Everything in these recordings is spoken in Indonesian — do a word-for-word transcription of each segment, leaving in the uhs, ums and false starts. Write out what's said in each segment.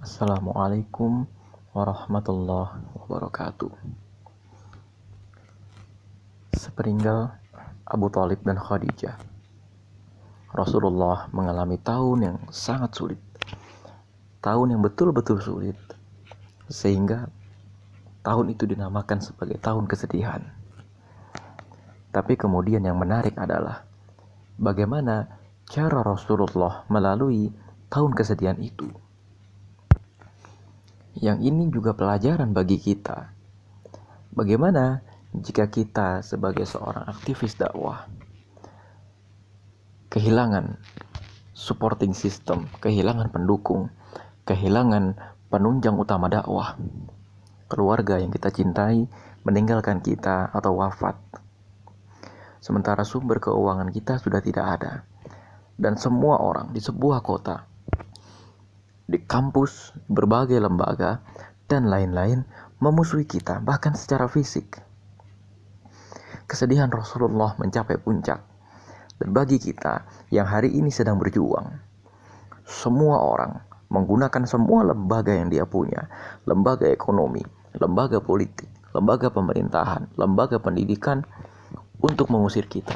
Assalamualaikum warahmatullahi wabarakatuh. Sepeninggal Abu Talib dan Khadijah, Rasulullah mengalami tahun yang sangat sulit, tahun yang betul-betul sulit, sehingga tahun itu dinamakan sebagai tahun kesedihan. Tapi kemudian yang menarik adalah bagaimana cara Rasulullah melalui tahun kesedihan itu. Yang ini juga pelajaran bagi kita. Bagaimana jika kita sebagai seorang aktivis dakwah kehilangan supporting system, kehilangan pendukung, kehilangan penunjang utama dakwah. Keluarga yang kita cintai meninggalkan kita atau wafat. Sementara sumber keuangan kita sudah tidak ada. Dan semua orang di sebuah kota, di kampus, berbagai lembaga, dan lain-lain memusuhi kita, bahkan secara fisik. Kesedihan Rasulullah mencapai puncak. Dan bagi kita yang hari ini sedang berjuang, semua orang menggunakan semua lembaga yang dia punya, lembaga ekonomi, lembaga politik, lembaga pemerintahan, lembaga pendidikan, untuk mengusir kita.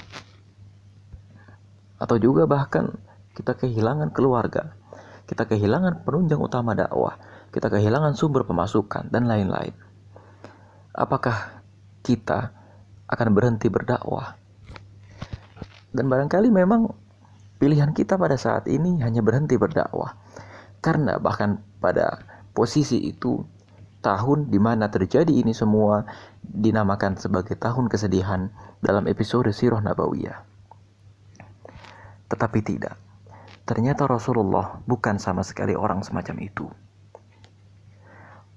Atau juga bahkan kita kehilangan keluarga, kita kehilangan penunjang utama dakwah, kita kehilangan sumber pemasukan, dan lain-lain. Apakah kita akan berhenti berdakwah? Dan barangkali memang pilihan kita pada saat ini hanya berhenti berdakwah, karena bahkan pada posisi itu, tahun di mana terjadi ini semua dinamakan sebagai tahun kesedihan dalam episode Siroh Nabawiyah. Tetapi tidak. Ternyata Rasulullah bukan sama sekali orang semacam itu.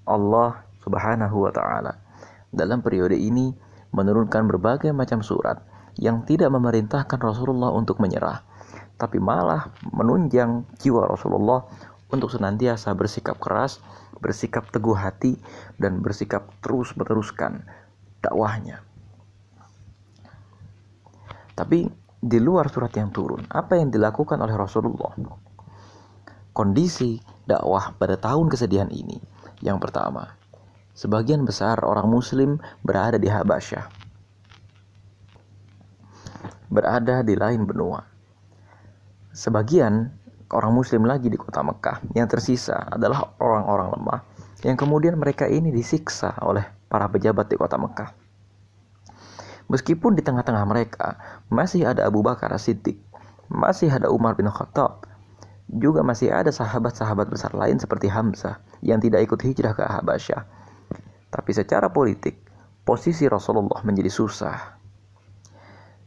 Allah Subhanahu wa ta'ala dalam periode ini menurunkan berbagai macam surat yang tidak memerintahkan Rasulullah untuk menyerah, tapi malah menunjang jiwa Rasulullah untuk senantiasa bersikap keras, bersikap teguh hati, dan bersikap terus meneruskan dakwahnya. Tapi di luar surat yang turun, apa yang dilakukan oleh Rasulullah? Kondisi dakwah pada tahun kesedihan ini, yang pertama, sebagian besar orang muslim berada di Habasya, berada di lain benua. Sebagian orang muslim lagi di kota Mekah. Yang tersisa adalah orang-orang lemah, yang kemudian mereka ini disiksa oleh para pejabat di kota Mekah. Meskipun di tengah-tengah mereka masih ada Abu Bakar As-Siddiq, masih ada Umar bin Khattab, juga masih ada sahabat-sahabat besar lain seperti Hamzah yang tidak ikut hijrah ke Habasyah. Tapi secara politik, posisi Rasulullah menjadi susah.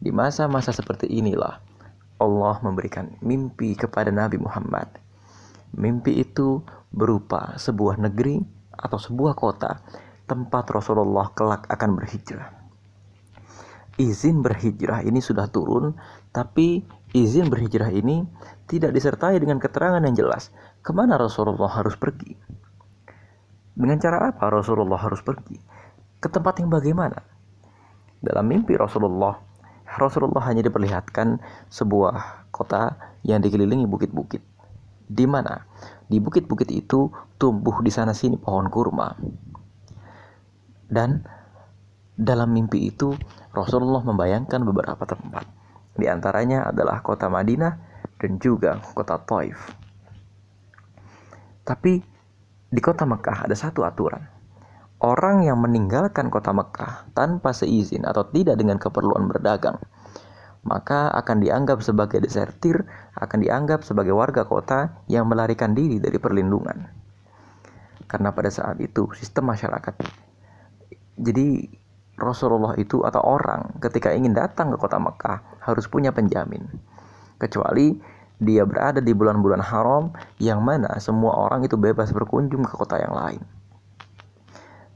Di masa-masa seperti inilah Allah memberikan mimpi kepada Nabi Muhammad. Mimpi itu berupa sebuah negeri atau sebuah kota tempat Rasulullah kelak akan berhijrah. Izin berhijrah ini sudah turun, tapi izin berhijrah ini tidak disertai dengan keterangan yang jelas kemana Rasulullah harus pergi. Dengan cara apa Rasulullah harus pergi? Ke tempat yang bagaimana? Dalam mimpi Rasulullah, Rasulullah hanya diperlihatkan sebuah kota yang dikelilingi bukit-bukit. Di mana? Di bukit-bukit itu tumbuh di sana-sini pohon kurma. Dan dalam mimpi itu Rasulullah membayangkan beberapa tempat. Di antaranya adalah kota Madinah dan juga kota Taif. Tapi di kota Mekah ada satu aturan. Orang yang meninggalkan kota Mekah tanpa seizin atau tidak dengan keperluan berdagang, maka akan dianggap sebagai desertir, akan dianggap sebagai warga kota yang melarikan diri dari perlindungan. Karena pada saat itu sistem masyarakat. Jadi Rasulullah itu atau orang ketika ingin datang ke kota Mekah harus punya penjamin. Kecuali dia berada di bulan-bulan haram yang mana semua orang itu bebas berkunjung ke kota yang lain.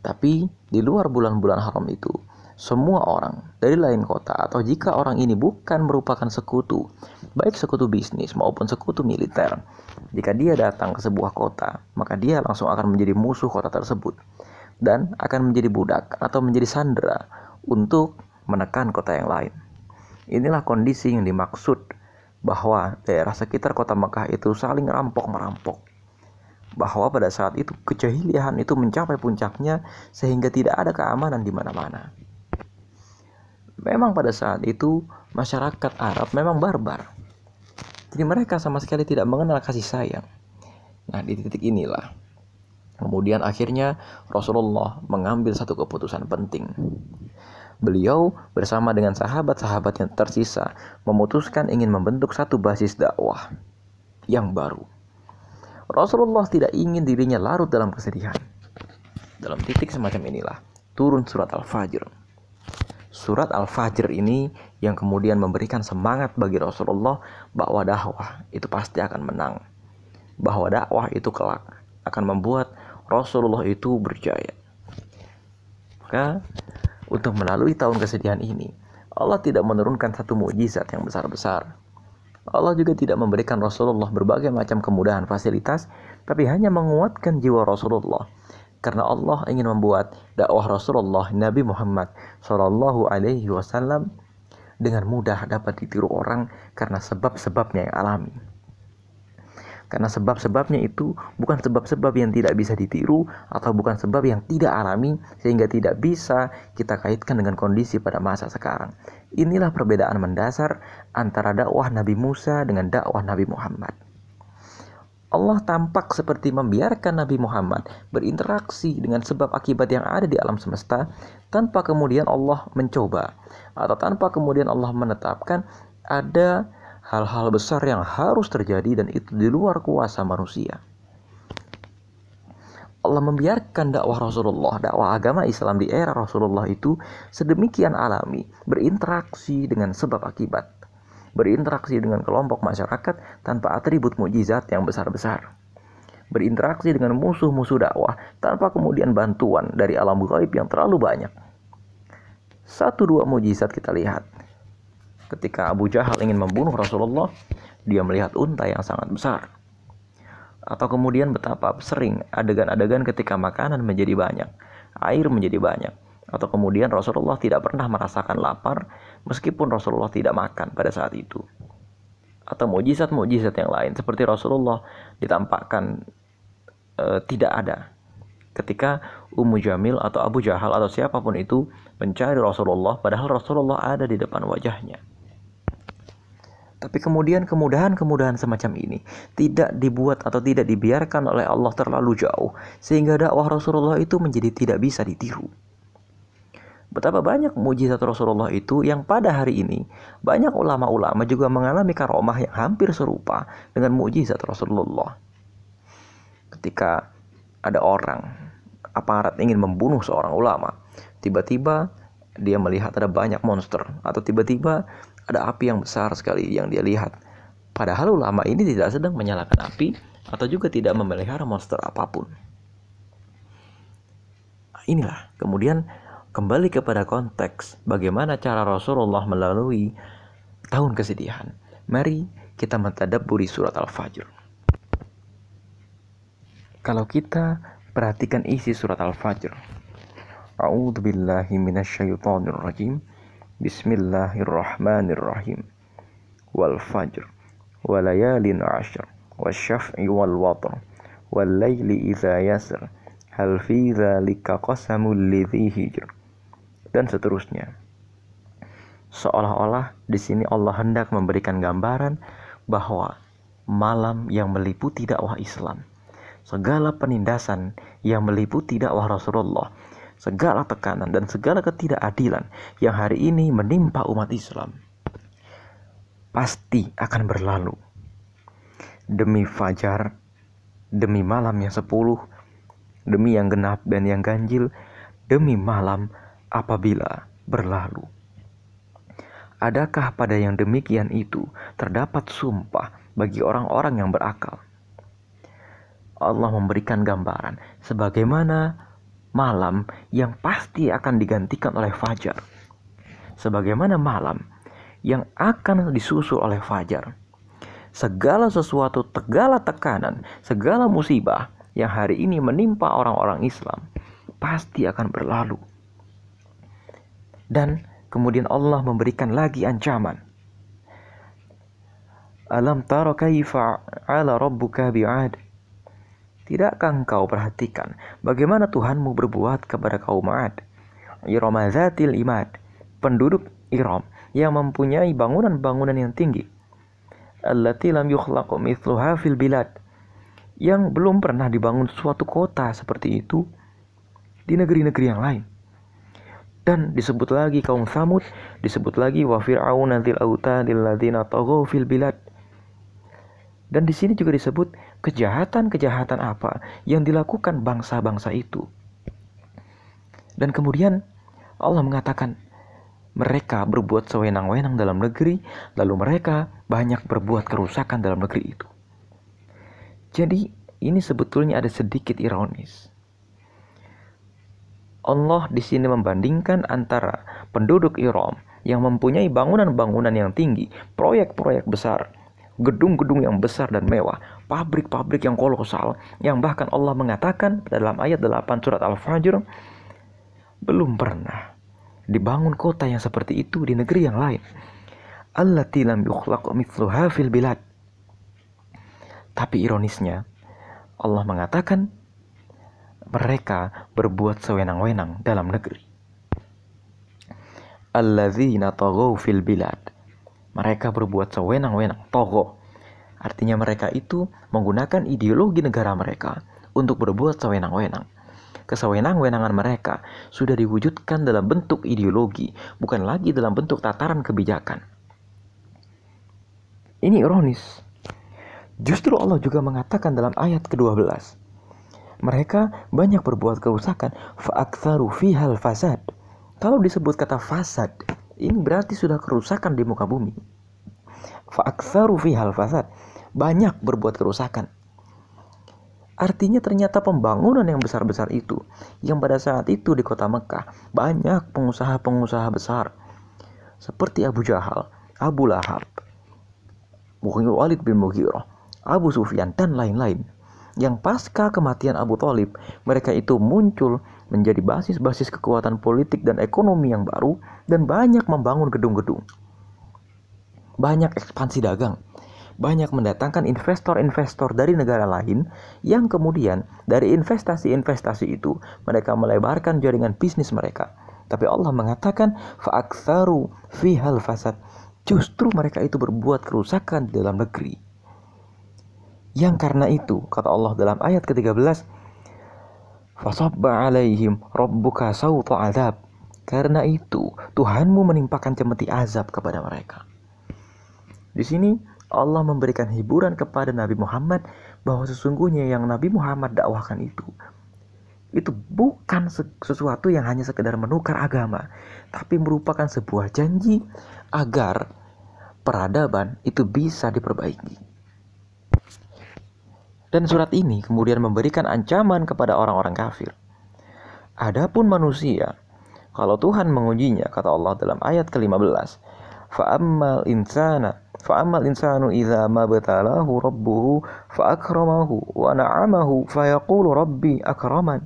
Tapi di luar bulan-bulan haram itu, semua orang dari lain kota atau jika orang ini bukan merupakan sekutu, baik sekutu bisnis maupun sekutu militer, jika dia datang ke sebuah kota, maka dia langsung akan menjadi musuh kota tersebut. Dan akan menjadi budak atau menjadi sandera untuk menekan kota yang lain. Inilah kondisi yang dimaksud bahwa daerah sekitar kota Mekah itu saling rampok-merampok. bahwa pada saat itu kejahiliahan itu mencapai puncaknya sehingga tidak ada keamanan di mana-mana. Memang pada saat itu masyarakat Arab memang barbar. Jadi mereka sama sekali tidak mengenal kasih sayang. Nah, di titik inilah kemudian akhirnya Rasulullah mengambil satu keputusan penting. Beliau bersama dengan sahabat-sahabat yang tersisa memutuskan ingin membentuk satu basis dakwah yang baru. Rasulullah tidak ingin dirinya larut dalam kesedihan. Dalam titik semacam inilah turun surat Al-Fajr. Surat Al-Fajr ini yang kemudian memberikan semangat bagi Rasulullah bahwa dakwah itu pasti akan menang. Bahwa dakwah itu kelak akan membuat Rasulullah itu berjaya. Maka untuk melalui tahun kesedihan ini, Allah tidak menurunkan satu mukjizat yang besar-besar. Allah juga tidak memberikan Rasulullah berbagai macam kemudahan fasilitas, tapi hanya menguatkan jiwa Rasulullah. Karena Allah ingin membuat dakwah Rasulullah Nabi Muhammad Shallallahu Alaihi Wasallam dengan mudah dapat ditiru orang karena sebab-sebabnya yang alami. Karena sebab-sebabnya itu bukan sebab-sebab yang tidak bisa ditiru atau bukan sebab yang tidak alami sehingga tidak bisa kita kaitkan dengan kondisi pada masa sekarang. Inilah perbedaan mendasar antara dakwah Nabi Musa dengan dakwah Nabi Muhammad. Allah tampak seperti membiarkan Nabi Muhammad berinteraksi dengan sebab akibat yang ada di alam semesta tanpa kemudian Allah mencoba atau tanpa kemudian Allah menetapkan ada hal-hal besar yang harus terjadi dan itu di luar kuasa manusia. Allah membiarkan dakwah Rasulullah, dakwah agama Islam di era Rasulullah itu sedemikian alami, berinteraksi dengan sebab akibat, berinteraksi dengan kelompok masyarakat tanpa atribut mukjizat yang besar-besar, berinteraksi dengan musuh-musuh dakwah tanpa kemudian bantuan dari alam gaib yang terlalu banyak. Satu dua mukjizat kita lihat. Ketika Abu Jahal ingin membunuh Rasulullah, dia melihat unta yang sangat besar. Atau kemudian betapa sering adegan-adegan ketika makanan menjadi banyak, air menjadi banyak. Atau kemudian Rasulullah tidak pernah merasakan lapar meskipun Rasulullah tidak makan pada saat itu. Atau mukjizat-mukjizat yang lain seperti Rasulullah ditampakkan e, tidak ada. Ketika Umu Jamil atau Abu Jahal atau siapapun itu mencari Rasulullah padahal Rasulullah ada di depan wajahnya. Tapi kemudian kemudahan-kemudahan semacam ini tidak dibuat atau tidak dibiarkan oleh Allah terlalu jauh sehingga dakwah Rasulullah itu menjadi tidak bisa ditiru. Betapa banyak mukjizat Rasulullah itu yang pada hari ini banyak ulama-ulama juga mengalami karomah yang hampir serupa dengan mukjizat Rasulullah. Ketika ada orang, aparat ingin membunuh seorang ulama, tiba-tiba dia melihat ada banyak monster atau tiba-tiba ada api yang besar sekali yang dia lihat. Padahal ulama ini tidak sedang menyalakan api atau juga tidak memelihara monster apapun. Inilah kemudian kembali kepada konteks bagaimana cara Rasulullah melalui tahun kesedihan. Mari kita mentadabburi surat Al-Fajr. Kalau kita perhatikan isi surat Al-Fajr. A'udzu billahi minasyaitonir rajim. Bismillahirrahmanirrahim. Wal fajr wa layalin ashr wasyaf'i wal watr wal laili idza yasr hal fi dzalika qasamul lidzi hijr dan seterusnya. Seolah-olah di sini Allah hendak memberikan gambaran bahwa malam yang meliputi dakwah Islam, segala penindasan yang meliputi dakwah Rasulullah, segala tekanan dan segala ketidakadilan yang hari ini menimpa umat Islam pasti akan berlalu. Demi fajar, demi malam yang sepuluh, demi yang genap dan yang ganjil, demi malam apabila berlalu. Adakah pada yang demikian itu terdapat sumpah bagi orang-orang yang berakal? Allah memberikan gambaran sebagaimana malam yang pasti akan digantikan oleh fajar, sebagaimana malam yang akan disusul oleh fajar. Segala sesuatu, segala tekanan, segala musibah yang hari ini menimpa orang-orang Islam pasti akan berlalu. Dan kemudian Allah memberikan lagi ancaman. Alam tara kaifa ala rabbuka bi'ad Tidakkah engkau perhatikan bagaimana Tuhanmu berbuat kepada kaum Ad, Iramazatil Imad, penduduk Iram yang mempunyai bangunan-bangunan yang tinggi, allati lam yukhlaq mithluha fil bilad, yang belum pernah dibangun suatu kota seperti itu di negeri-negeri yang lain. Dan disebut lagi kaum Tsamud, disebut lagi wa Firaun dzil autadil ladzina taghaw fil bilad. Dan di sini juga disebut kejahatan-kejahatan apa yang dilakukan bangsa-bangsa itu. Dan kemudian Allah mengatakan mereka berbuat sewenang-wenang dalam negeri, lalu mereka banyak berbuat kerusakan dalam negeri itu. Jadi ini sebetulnya ada sedikit ironis. Allah di sini membandingkan antara penduduk Iram yang mempunyai bangunan-bangunan yang tinggi, proyek-proyek besar, gedung-gedung yang besar dan mewah, pabrik-pabrik yang kolosal, yang bahkan Allah mengatakan dalam ayat delapan surat Al-Fajr, belum pernah dibangun kota yang seperti itu di negeri yang lain. Allati lam yukhlaq mithluha fil bilad. Tapi ironisnya, Allah mengatakan mereka berbuat sewenang-wenang dalam negeri. Allazina taghaw fil bilad. Mereka berbuat sewenang-wenang, togo. Artinya mereka itu menggunakan ideologi negara mereka untuk berbuat sewenang-wenang. Kesewenang-wenangan mereka sudah diwujudkan dalam bentuk ideologi, bukan lagi dalam bentuk tataran kebijakan. Ini ironis. Justru Allah juga mengatakan dalam ayat kedua belas, mereka banyak berbuat kerusakan, fa'aktsaru fihal fasad. Kalau disebut kata fasad, ini berarti sudah kerusakan di muka bumi. Fa'aktsaru fihal fasad, banyak berbuat kerusakan. Artinya ternyata pembangunan yang besar-besar itu, yang pada saat itu di kota Mekah, banyak pengusaha-pengusaha besar seperti Abu Jahal, Abu Lahab, Walid bin Mughirah, Abu Sufyan, dan lain-lain. Yang pasca kematian Abu Talib, mereka itu muncul menjadi basis-basis kekuatan politik dan ekonomi yang baru, dan banyak membangun gedung-gedung, banyak ekspansi dagang, banyak mendatangkan investor-investor dari negara lain, yang kemudian dari investasi-investasi itu mereka melebarkan jaringan bisnis mereka. Tapi Allah mengatakan fa'aktsaru fihal fasad, justru mereka itu berbuat kerusakan di dalam negeri. Yang karena itu kata Allah dalam ayat ketiga belas, fasabba alaihim rabbuka sawta azab. Karena itu Tuhanmu menimpakan cemeti azab kepada mereka. Di sini Allah memberikan hiburan kepada Nabi Muhammad bahwa sesungguhnya yang Nabi Muhammad dakwahkan itu itu bukan sesuatu yang hanya sekedar menukar agama, tapi merupakan sebuah janji agar peradaban itu bisa diperbaiki. Dan surat ini kemudian memberikan ancaman kepada orang-orang kafir. Adapun manusia, kalau Tuhan mengujinya, kata Allah dalam ayat kelima belas, fa'ammal insana, fa'ammal insanu idza mabtalahu rabbuhu fa'akramahu wa na'amahu fayaqulu rabbi akraman.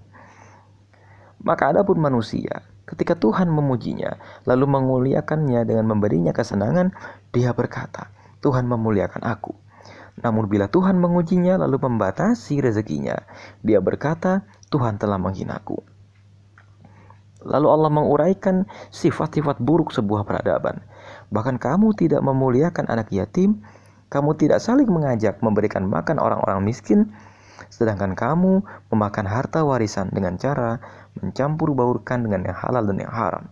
Maka adapun manusia, ketika Tuhan memujinya, lalu menguliakannya dengan memberinya kesenangan, dia berkata, Tuhan memuliakan aku. Namun bila Tuhan mengujinya lalu membatasi rezekinya, dia berkata, Tuhan telah menghinaku. Lalu Allah menguraikan sifat-sifat buruk sebuah peradaban. Bahkan kamu tidak memuliakan anak yatim, kamu tidak saling mengajak memberikan makan orang-orang miskin, sedangkan kamu memakan harta warisan dengan cara mencampur baurkan dengan yang halal dan yang haram.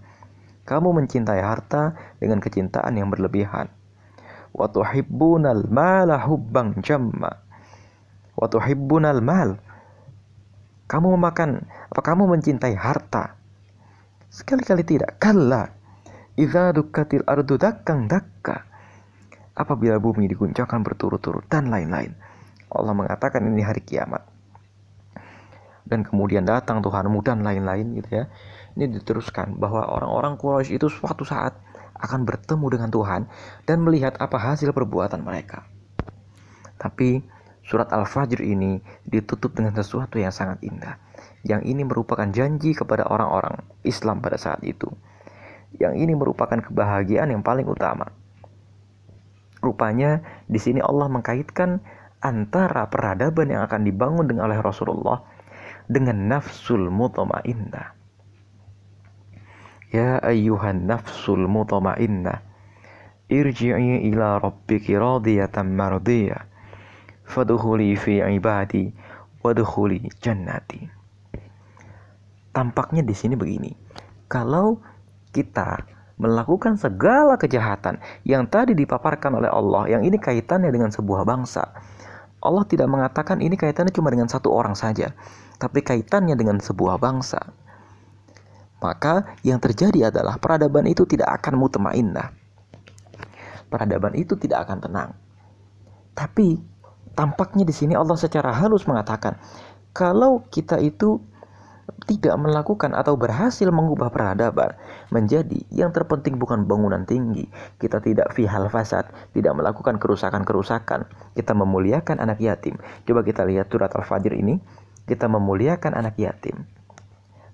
Kamu mencintai harta dengan kecintaan yang berlebihan. Wa tuhibbunal mala hubban jamma. Wa tuhibbunal mal. Kamu memakan apa kamu mencintai harta? Sekali-kali tidak. Kalla. Idza dukkatil ardu dakkan dakka. Apabila bumi diguncangkan berturut-turut dan lain-lain. Allah mengatakan ini hari kiamat. Dan kemudian datang Tuhanmu dan lain-lain gitu ya. Ini diteruskan bahwa orang-orang Quraisy itu suatu saat akan bertemu dengan Tuhan dan melihat apa hasil perbuatan mereka. Tapi surat Al-Fajr ini ditutup dengan sesuatu yang sangat indah. Yang ini merupakan janji kepada orang-orang Islam pada saat itu. Yang ini merupakan kebahagiaan yang paling utama. Rupanya di sini Allah mengkaitkan antara peradaban yang akan dibangun dengan oleh Rasulullah dengan nafsul mutmainnah. Ya ayyuhan nafsul mutmainnah, irji'i ila rabbiki radiyatan mardiyah, fadkhuli fi ibadi wadkhuli jannati. Tampaknya di sini begini. Kalau kita melakukan segala kejahatan yang tadi dipaparkan oleh Allah, yang ini kaitannya dengan sebuah bangsa. Allah tidak mengatakan ini kaitannya cuma dengan satu orang saja, tapi kaitannya dengan sebuah bangsa. Maka yang terjadi adalah peradaban itu tidak akan mutmainnah. Peradaban itu tidak akan tenang. Tapi tampaknya di sini Allah secara halus mengatakan, kalau kita itu tidak melakukan atau berhasil mengubah peradaban menjadi yang terpenting bukan bangunan tinggi, kita tidak fihal fasad, tidak melakukan kerusakan-kerusakan, kita memuliakan anak yatim. Coba kita lihat surat Al-Fajr ini, kita memuliakan anak yatim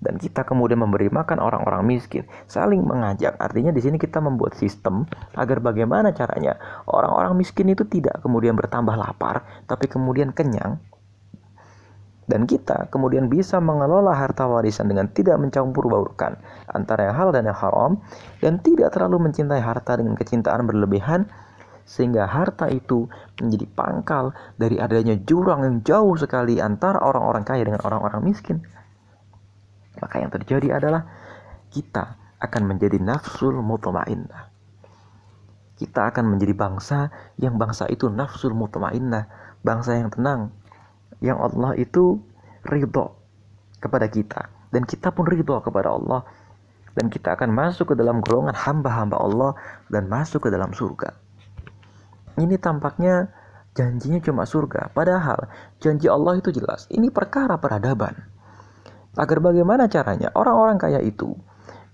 dan kita kemudian memberi makan orang-orang miskin, saling mengajak. Artinya di sini kita membuat sistem agar bagaimana caranya orang-orang miskin itu tidak kemudian bertambah lapar, tapi kemudian kenyang. Dan kita kemudian bisa mengelola harta warisan dengan tidak mencampur baurkan antara yang halal dan yang haram, dan tidak terlalu mencintai harta dengan kecintaan berlebihan, sehingga harta itu menjadi pangkal dari adanya jurang yang jauh sekali antara orang-orang kaya dengan orang-orang miskin. Maka yang terjadi adalah kita akan menjadi nafsul mutmainnah. Kita akan menjadi bangsa yang bangsa itu nafsul mutmainnah, bangsa yang tenang, yang Allah itu ridho kepada kita dan kita pun ridho kepada Allah, dan kita akan masuk ke dalam golongan hamba-hamba Allah dan masuk ke dalam surga. Ini tampaknya janjinya cuma surga, padahal janji Allah itu jelas. Ini perkara peradaban. Agar bagaimana caranya orang-orang kaya itu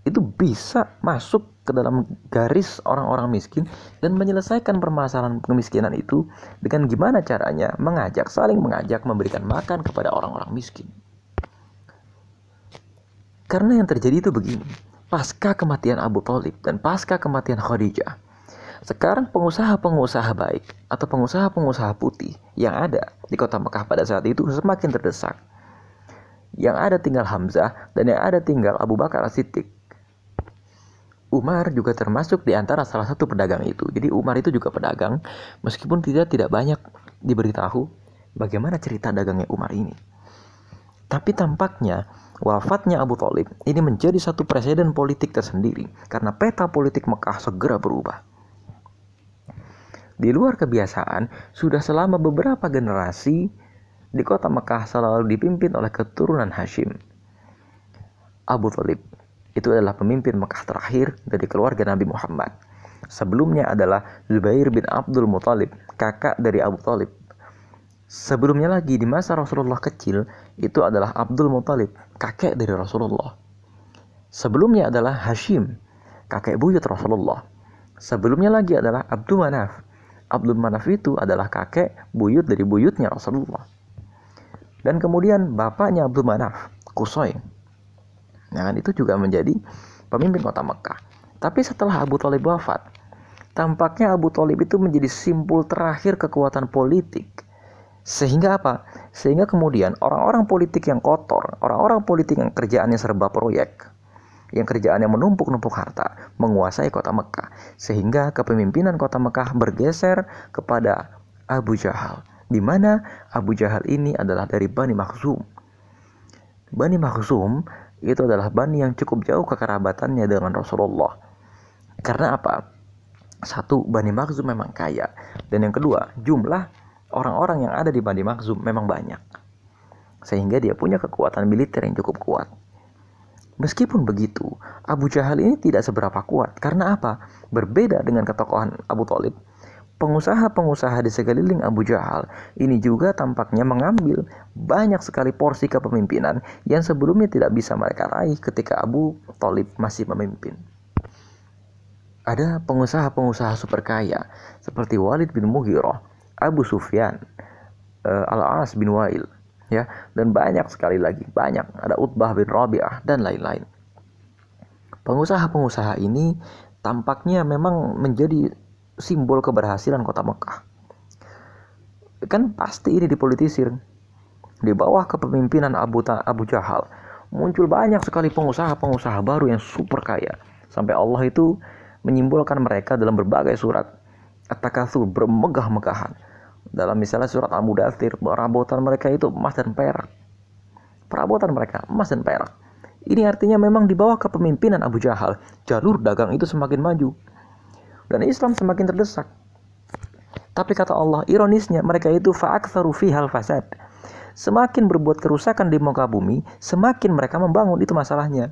itu bisa masuk ke dalam garis orang-orang miskin dan menyelesaikan permasalahan kemiskinan itu dengan gimana caranya mengajak, saling mengajak, memberikan makan kepada orang-orang miskin. Karena yang terjadi itu begini, pasca kematian Abu Talib dan pasca kematian Khadijah, sekarang pengusaha-pengusaha baik atau pengusaha-pengusaha putih yang ada di kota Mekah pada saat itu semakin terdesak. Yang ada tinggal Hamzah dan yang ada tinggal Abu Bakar As-Siddiq. Umar juga termasuk di antara salah satu pedagang itu. Jadi Umar itu juga pedagang, meskipun tidak tidak banyak diberitahu bagaimana cerita dagangnya Umar ini. Tapi tampaknya wafatnya Abu Talib ini menjadi satu presiden politik tersendiri, karena peta politik Mekah segera berubah. Di luar kebiasaan, sudah selama beberapa generasi di kota Mekah selalu dipimpin oleh keturunan Hashim. Abu Talib itu adalah pemimpin Mekah terakhir dari keluarga Nabi Muhammad. Sebelumnya adalah Zubair bin Abdul Mutalib, kakak dari Abu Talib. Sebelumnya lagi di masa Rasulullah kecil, itu adalah Abdul Mutalib, kakek dari Rasulullah. Sebelumnya adalah Hashim, kakek buyut Rasulullah. Sebelumnya lagi adalah Abdul Manaf. Abdul Manaf itu adalah kakek buyut dari buyutnya Rasulullah. Dan kemudian bapaknya Abdul Manaf, Qusay. Nah, itu juga menjadi pemimpin kota Mekah. Tapi setelah Abu Talib wafat, tampaknya Abu Talib itu menjadi simpul terakhir kekuatan politik. Sehingga apa? Sehingga kemudian orang-orang politik yang kotor, orang-orang politik yang kerjaannya serba proyek, yang kerjaannya menumpuk-numpuk harta, menguasai kota Mekah. Sehingga kepemimpinan kota Mekah bergeser kepada Abu Jahal, di mana Abu Jahal ini adalah dari Bani Makhzum. Bani Makhzum itu adalah bani yang cukup jauh kekerabatannya dengan Rasulullah. Karena apa? Satu, Bani Makhzum memang kaya. Dan yang kedua, jumlah orang-orang yang ada di Bani Makhzum memang banyak. Sehingga dia punya kekuatan militer yang cukup kuat. Meskipun begitu, Abu Jahal ini tidak seberapa kuat. Karena apa? Berbeda dengan ketokohan Abu Talib, pengusaha-pengusaha di sekeliling Abu Jahal ini juga tampaknya mengambil banyak sekali porsi kepemimpinan yang sebelumnya tidak bisa mereka raih ketika Abu Talib masih memimpin. Ada pengusaha-pengusaha super kaya seperti Walid bin Mughirah, Abu Sufyan, Al-As bin Wail, ya, dan banyak sekali lagi, banyak. Ada Utbah bin Rabi'ah dan lain-lain. Pengusaha-pengusaha ini tampaknya memang menjadi simbol keberhasilan kota Mekah. kan pasti ini dipolitisir. Di bawah kepemimpinan Abu, Ta- Abu Jahal muncul banyak sekali pengusaha-pengusaha baru yang super kaya. Sampai Allah itu menyimbolkan mereka dalam berbagai surat At-Takatsur, bermegah-megahan. Dalam misalnya surat Al-Mudathir, perabotan mereka itu emas dan perak. Perabotan mereka emas dan perak. Ini artinya memang di bawah kepemimpinan Abu Jahal, jalur dagang itu semakin maju dan Islam semakin terdesak. Tapi kata Allah, ironisnya mereka itu fa'aktsaru fihal fasad. Semakin berbuat kerusakan di muka bumi, semakin mereka membangun, itu masalahnya.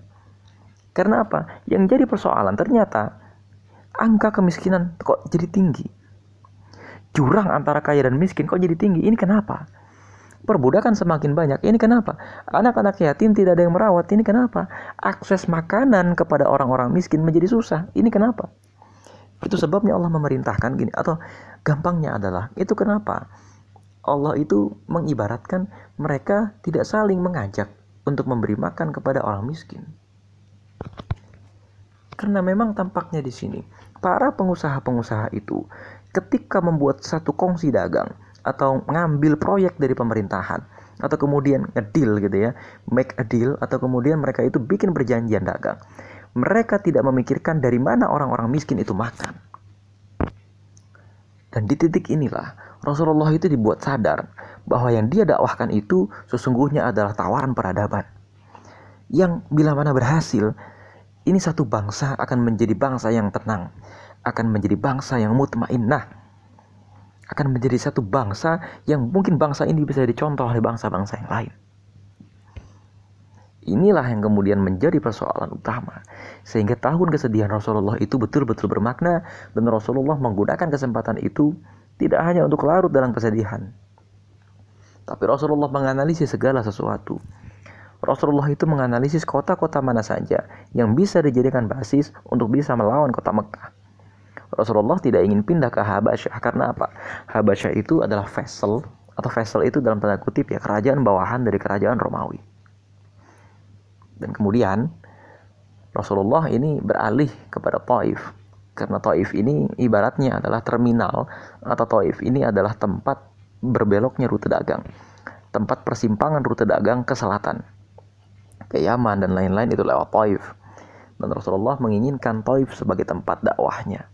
Karena apa? Yang jadi persoalan ternyata angka kemiskinan kok jadi tinggi. Jurang antara kaya dan miskin kok jadi tinggi. Ini kenapa? Perbudakan semakin banyak, ini kenapa? Anak-anak yatim tidak ada yang merawat, ini kenapa? Akses makanan kepada orang-orang miskin menjadi susah, ini kenapa? Itu sebabnya Allah memerintahkan gini, atau gampangnya adalah, itu kenapa? Allah itu mengibaratkan mereka tidak saling mengajak untuk memberi makan kepada orang miskin. Karena memang tampaknya di sini, para pengusaha-pengusaha itu ketika membuat satu kongsi dagang, atau ngambil proyek dari pemerintahan, atau kemudian ngedeal gitu ya, make a deal, atau kemudian mereka itu bikin perjanjian dagang, mereka tidak memikirkan dari mana orang-orang miskin itu makan. Dan di titik inilah Rasulullah itu dibuat sadar bahwa yang dia dakwahkan itu sesungguhnya adalah tawaran peradaban, yang bila mana berhasil, ini satu bangsa akan menjadi bangsa yang tenang, akan menjadi bangsa yang mutmainnah, akan menjadi satu bangsa yang mungkin bangsa ini bisa dicontoh oleh bangsa-bangsa yang lain. Inilah yang kemudian menjadi persoalan utama, sehingga tahun kesedihan Rasulullah itu betul-betul bermakna, dan Rasulullah menggunakan kesempatan itu tidak hanya untuk larut dalam kesedihan, tapi Rasulullah menganalisis segala sesuatu. Rasulullah itu menganalisis kota-kota mana saja yang bisa dijadikan basis untuk bisa melawan kota Mekah. Rasulullah tidak ingin pindah ke Habasyah, karena apa? Habasyah itu adalah vessel, atau vessel itu dalam tanda kutip ya, kerajaan bawahan dari kerajaan Romawi. Dan kemudian Rasulullah ini beralih kepada Taif, karena Taif ini ibaratnya adalah terminal, atau Taif ini adalah tempat berbeloknya rute dagang, tempat persimpangan rute dagang ke selatan, ke Yaman dan lain-lain, itu lewat Taif. Dan Rasulullah menginginkan Taif sebagai tempat dakwahnya.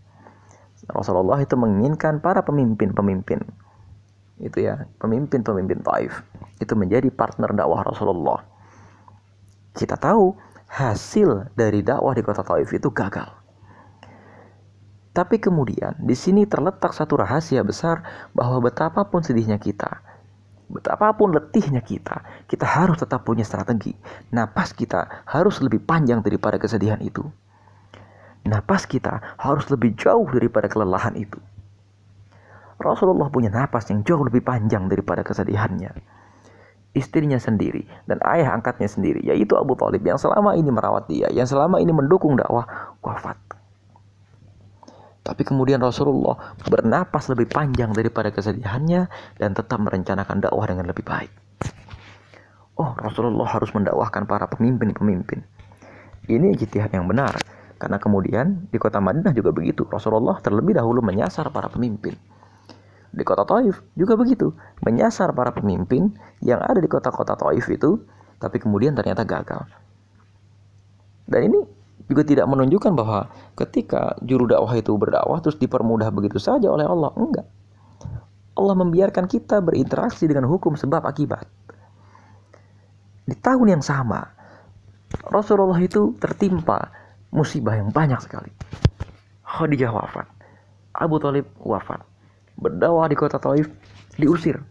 Rasulullah itu menginginkan para pemimpin-pemimpin itu ya, pemimpin-pemimpin Taif itu menjadi partner dakwah Rasulullah. Kita tahu hasil dari dakwah di kota Taif itu gagal. Tapi kemudian di sini terletak satu rahasia besar, bahwa betapapun sedihnya kita, betapapun letihnya kita, kita harus tetap punya strategi. Napas kita harus lebih panjang daripada kesedihan itu. Napas kita harus lebih jauh daripada kelelahan itu. Rasulullah punya napas yang jauh lebih panjang daripada kesedihannya. Istrinya sendiri dan ayah angkatnya sendiri, yaitu Abu Talib, yang selama ini merawat dia, yang selama ini mendukung dakwah, wafat. Tapi kemudian Rasulullah bernapas lebih panjang daripada kesedihannya dan tetap merencanakan dakwah dengan lebih baik. Oh, Rasulullah harus mendakwahkan para pemimpin-pemimpin. Ini ijtihad yang benar. Karena kemudian di kota Madinah juga begitu, Rasulullah terlebih dahulu menyasar para pemimpin. Di kota Taif juga begitu, menyasar para pemimpin yang ada di kota-kota Taif itu, tapi kemudian ternyata gagal. Dan ini juga tidak menunjukkan bahwa ketika juru dakwah itu berdakwah terus dipermudah begitu saja oleh Allah, enggak. Allah membiarkan kita berinteraksi dengan hukum sebab akibat. Di tahun yang sama, Rasulullah itu tertimpa musibah yang banyak sekali. Khadijah wafat, Abu Talib wafat, berdakwah di kota Taif diusir,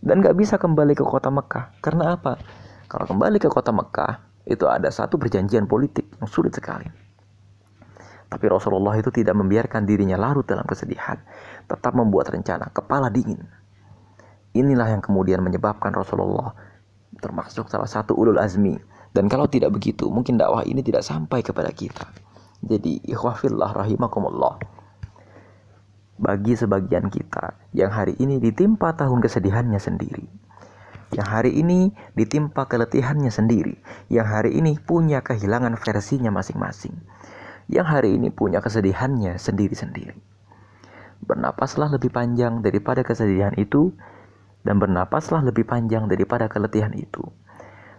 dan gak bisa kembali ke kota Mekah. Karena apa? Kalau kembali ke kota Mekah, itu ada satu perjanjian politik yang sulit sekali. Tapi Rasulullah itu tidak membiarkan dirinya larut dalam kesedihan, tetap membuat rencana, kepala dingin. Inilah yang kemudian menyebabkan Rasulullah termasuk salah satu ulul azmi. Dan kalau tidak begitu, mungkin dakwah ini tidak sampai kepada kita. Jadi, ikhwah fillah rahimakumullah. Bagi sebagian kita yang hari ini ditimpa tahun kesedihannya sendiri, yang hari ini ditimpa keletihannya sendiri, yang hari ini punya kehilangan versinya masing-masing, yang hari ini punya kesedihannya sendiri-sendiri. bernapaslah lebih panjang daripada kesedihan itu, dan bernapaslah lebih panjang daripada keletihan itu.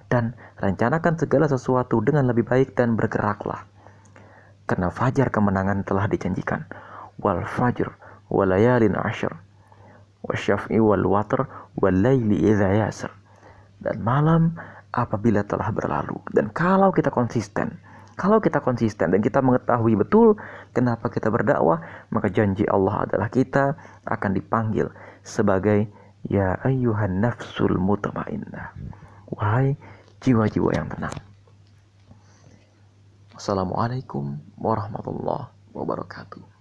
Dan rencanakan segala sesuatu dengan lebih baik dan bergeraklah. Karena fajar kemenangan telah dijanjikan. Wal fajr wa layalin ashr wasyaf'i wal watr wal laili idza yasr. Dan malam apabila telah berlalu. Dan kalau kita konsisten, kalau kita konsisten dan kita mengetahui betul kenapa kita berdakwah, maka janji Allah adalah kita akan dipanggil sebagai ya ayyuhan nafsul mutmainnah. Wahai jiwa-jiwa yang tenang. Assalamualaikum warahmatullahi wabarakatuh.